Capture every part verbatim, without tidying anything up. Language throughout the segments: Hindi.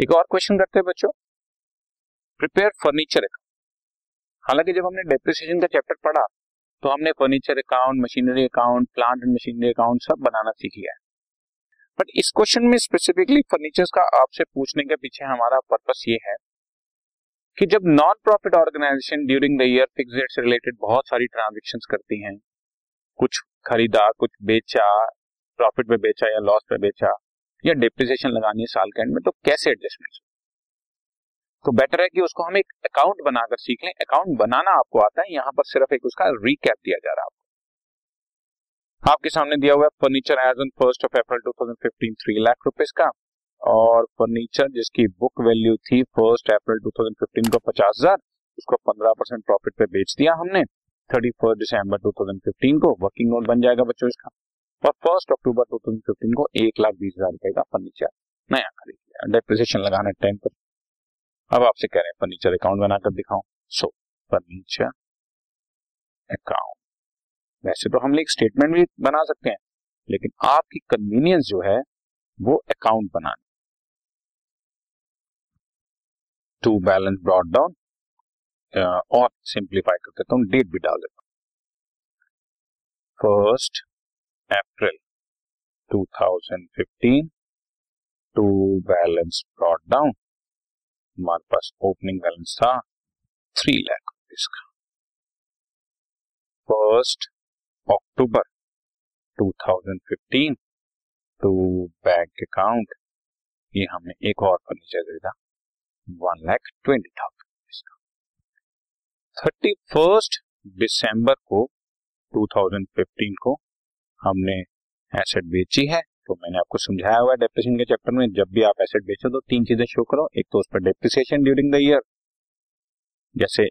एक और क्वेश्चन करते हैं बच्चों, प्रिपेयर फर्नीचर अकाउंट। हालांकि जब हमने डेप्रिसिएशन का चैप्टर पढ़ा तो हमने furniture account, machinery account, plant and machinery account सब बनाना सीख लिया है, बट इस क्वेश्चन में स्पेसिफिकली फर्नीचर का आपसे पूछने के पीछे हमारा पर्पस ये है कि जब non profit organisation during the year fixed से रिलेटेड बहुत सारी ट्रांजेक्शंस करती हैं, कुछ खरीदा, कुछ बेचा, प्रॉफिट पे बेचा या लॉस पे बेचा, या डिप्रिसिएशन लगानी है साल के एंड में, तो कैसे एडजस्टमेंट? तो बेटर है कि उसको हम एक अकाउंट बनाकर सीख लें। अकाउंट बनाना आपको आता है, यहाँ पर सिर्फ एक उसका रिकैप दिया जा रहा है आपको। आपके सामने दिया हुआ है furniture as on first of April two thousand fifteen three lakh rupees का, और फर्नीचर जिसकी बुक वैल्यू थी first April two thousand fifteen को पचास हजार, उसको पंद्रह परसेंट प्रॉफिट पे बेच दिया हमने इकतीस दिसंबर टू थाउजेंड फिफ्टीन को। वर्किंग नोट बन जाएगा बच्चों इसका, और first October two thousand fifteen को एक लाख बीस हजार रुपए का फर्नीचर नया खरीद लिया। डेप्रिसिएशन लगाना टेन परसेंट। अब आपसे कह रहे हैं फर्नीचर अकाउंट बनाकर दिखाऊं। सो फर्नीचर अकाउंट वैसे तो हम लोग स्टेटमेंट भी बना सकते हैं, लेकिन आपकी कन्वीनियंस जो है वो अकाउंट बनाना। टू बैलेंस ब्रॉट डाउन और सिंप्लीफाई कर देता हूँ, डेट भी डाल देता हूँ first April two thousand fifteen. To balance brought down, हमारे पास ओपनिंग बैलेंस था थ्री लाख रुपीज का। First October two thousand fifteen to bank account, ये हमने एक और फर्नीचर खरीदा one lakh twenty thousand. Thirty first दिसंबर को टू थाउजेंड फिफ्टीन को हमने एसेट बेची है, तो मैंने आपको समझाया हुआ है डेप्रिसिएशन के चैप्टर में, जब भी आप एसेट बेचो तो तीन चीजें शो करो। एक तो उस पर डेप्रिसिएशन ड्यूरिंग द ईयर, जैसे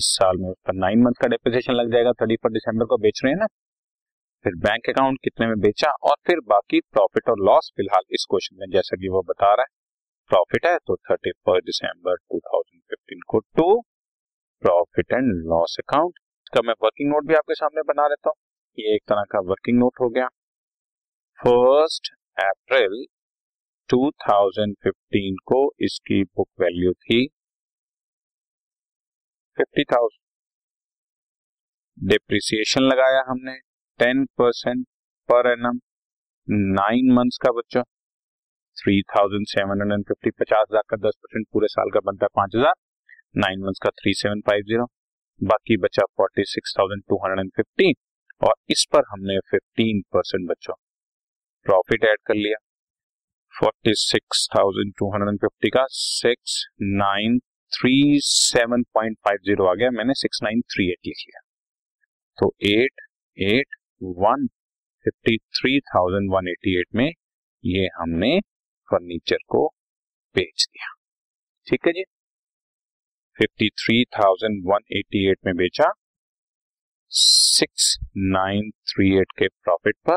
इस साल में उस पर नाइन मंथ का डेप्रिसिएशन लग जाएगा, थर्टी फर्स्ट दिसंबर को बेच रहे हैं ना। फिर बैंक अकाउंट कितने में बेचा, और फिर बाकी प्रॉफिट और लॉस। फिलहाल इस क्वेश्चन में जैसा कि वो बता रहा है प्रॉफिट है, तो थर्टी फर्स्ट दिसंबर टू थाउजेंड फिफ्टीन को to profit and loss account का मैं वर्किंग नोट भी आपके सामने बना लेता हूँ। ये एक तरह का वर्किंग नोट हो गया। First April two thousand fifteen को इसकी बुक वैल्यू थी फिफ्टी थाउजेंड। डिप्रिसिएशन लगाया हमने ten percent per annum, nine months का बच्चों three thousand seven hundred fifty, पचास हजार का दस परसेंट पूरे साल का बनता है पांच हजार, नाइन मंथ्स का three thousand seven hundred fifty, बाकी बचा forty six thousand two hundred fifty, और इस पर हमने फिफ्टीन परसेंट बच्चों प्रॉफिट ऐड कर लिया forty six thousand two hundred fifty का। Six nine three seven point five zero आ गया, मैंने सिक्स नाइन थ्री एट लिख लिया, तो eight eight one fifty three thousand one eighty eight में ये हमने फर्नीचर को बेच दिया। ठीक है जी, fifty three thousand one eighty eight में बेचा सिक्स नाइन थ्री एट के प्रॉफिट पर,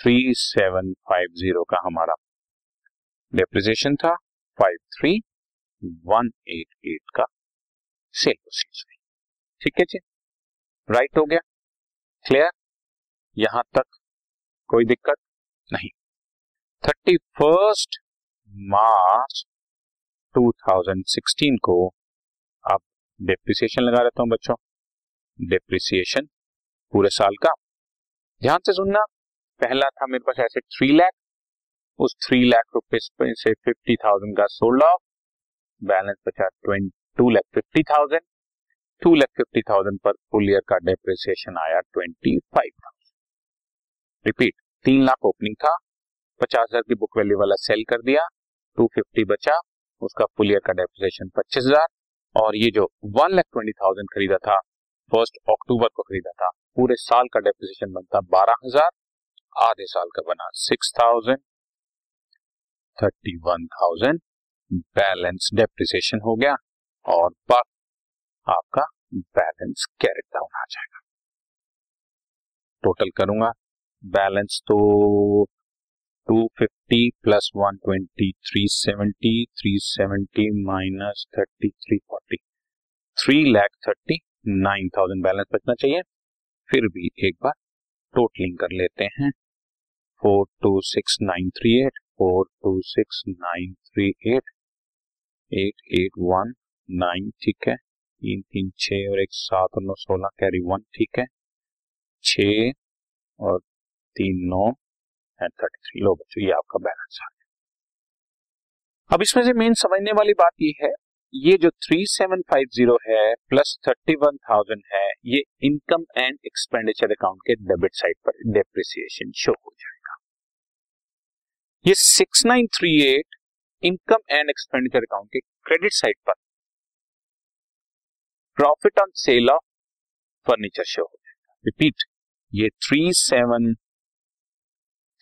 three thousand seven hundred fifty का हमारा डेप्रिसिएशन था, five three one eight eight का सेल प्रोसीड। ठीक है जी, राइट हो गया, क्लियर, यहां तक कोई दिक्कत नहीं। Thirty first March two thousand sixteen को आप डेप्रिसिएशन लगा लेता हूं बच्चों, डेप्रिसिएशन पूरे साल का। ध्यान से सुनना, पहला था मेरे पास ऐसे थ्री लाख, उस थ्री लाख रुपए से फिफ्टी थाउजेंड का सोल्ड ऑफ, बैलेंस बचा two lakh fifty thousand. Two lakh fifty thousand पर फुल ईयर का डेप्रिसिएशन आया ट्वेंटी फाइव थाउजेंड। रिपीट, तीन लाख ओपनिंग था, पचास हजार की बुक वैल्यू वाला सेल कर दिया, टू फिफ्टी बचा, उसका फुल ईयर का डेप्रिसिएशन पच्चीस हजार, और ये जो वन लाख ट्वेंटी थाउजेंड खरीदा था फर्स्ट अक्टूबर को खरीदा था, पूरे साल का डेप्रिसिएशन बनता बारह हजार, आधे साल का बना six thousand, thirty one thousand balance depreciation हो गया, और बाकी आपका बैलेंस कैरेट डाउन आ जाएगा। टोटल करूंगा बैलेंस तो two fifty plus one twenty three seventy, three seventy minus thirty three forty, three lakh thirty nine thousand balance बचना चाहिए। फिर भी एक बार टोटलिंग कर लेते हैं, four two six nine three eight four two six nine three eight eight eight one nine ठीक है, तीन तीन छः और एक सात और नौ सोलह कैरी वन ठीक है, छः और तीन नौ एंड थर्टी थ्री लो बच्चों ये आपका बैलेंस आ गया। अब इसमें से मेन समझने वाली बात ये है ये जो थ्री सेवन फाइव जीरो है प्लस थर्टी वन थाउजेंड है ये इनकम एंड एक्सपेंडिचर अकाउंट के डेबिट साइड पर डेप्रिसिएशन शो हो जाएगा। ये six nine three eight income and expenditure account के क्रेडिट साइड पर profit on sale of furniture show हो जाएगा। रिपीट ये three seven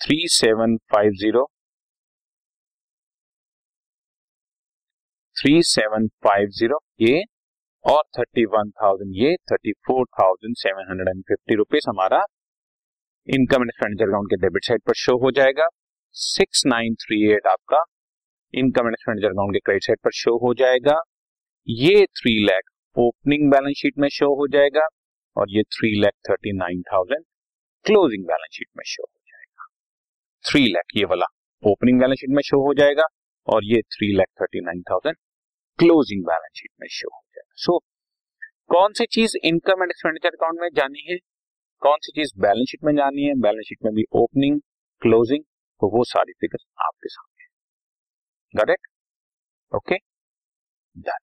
three seven five zero three seven five zero ये और थर्टी वन थाउजेंड ये thirty four thousand seven hundred and fifty rupees हमारा इनकम एंड एक्सपेंडिचर अकाउंट के डेबिट साइड पर शो हो जाएगा। सिक्स नाइन थ्री एट आपका इनकम एंड एक्सपेंडिचर अकाउंट के क्रेडिट साइड पर शो हो जाएगा। ये three lakh opening balance sheet में शो हो जाएगा और ये three lakh thirty nine thousand closing balance sheet में शो हो जाएगा। थ्री लाख ये वाला ओपनिंग बैलेंस शीट में शो हो जाएगा और ये three lakh thirty nine thousand closing balance sheet में शो हो जाएगा। सो so, कौन सी चीज इनकम एंड एक्सपेंडिचर अकाउंट में जानी है, कौन सी चीज बैलेंस शीट में जानी है, बैलेंस शीट में भी ओपनिंग क्लोजिंग, तो वो सारी फिगर्स आपके सामने है। Got it? Okay done.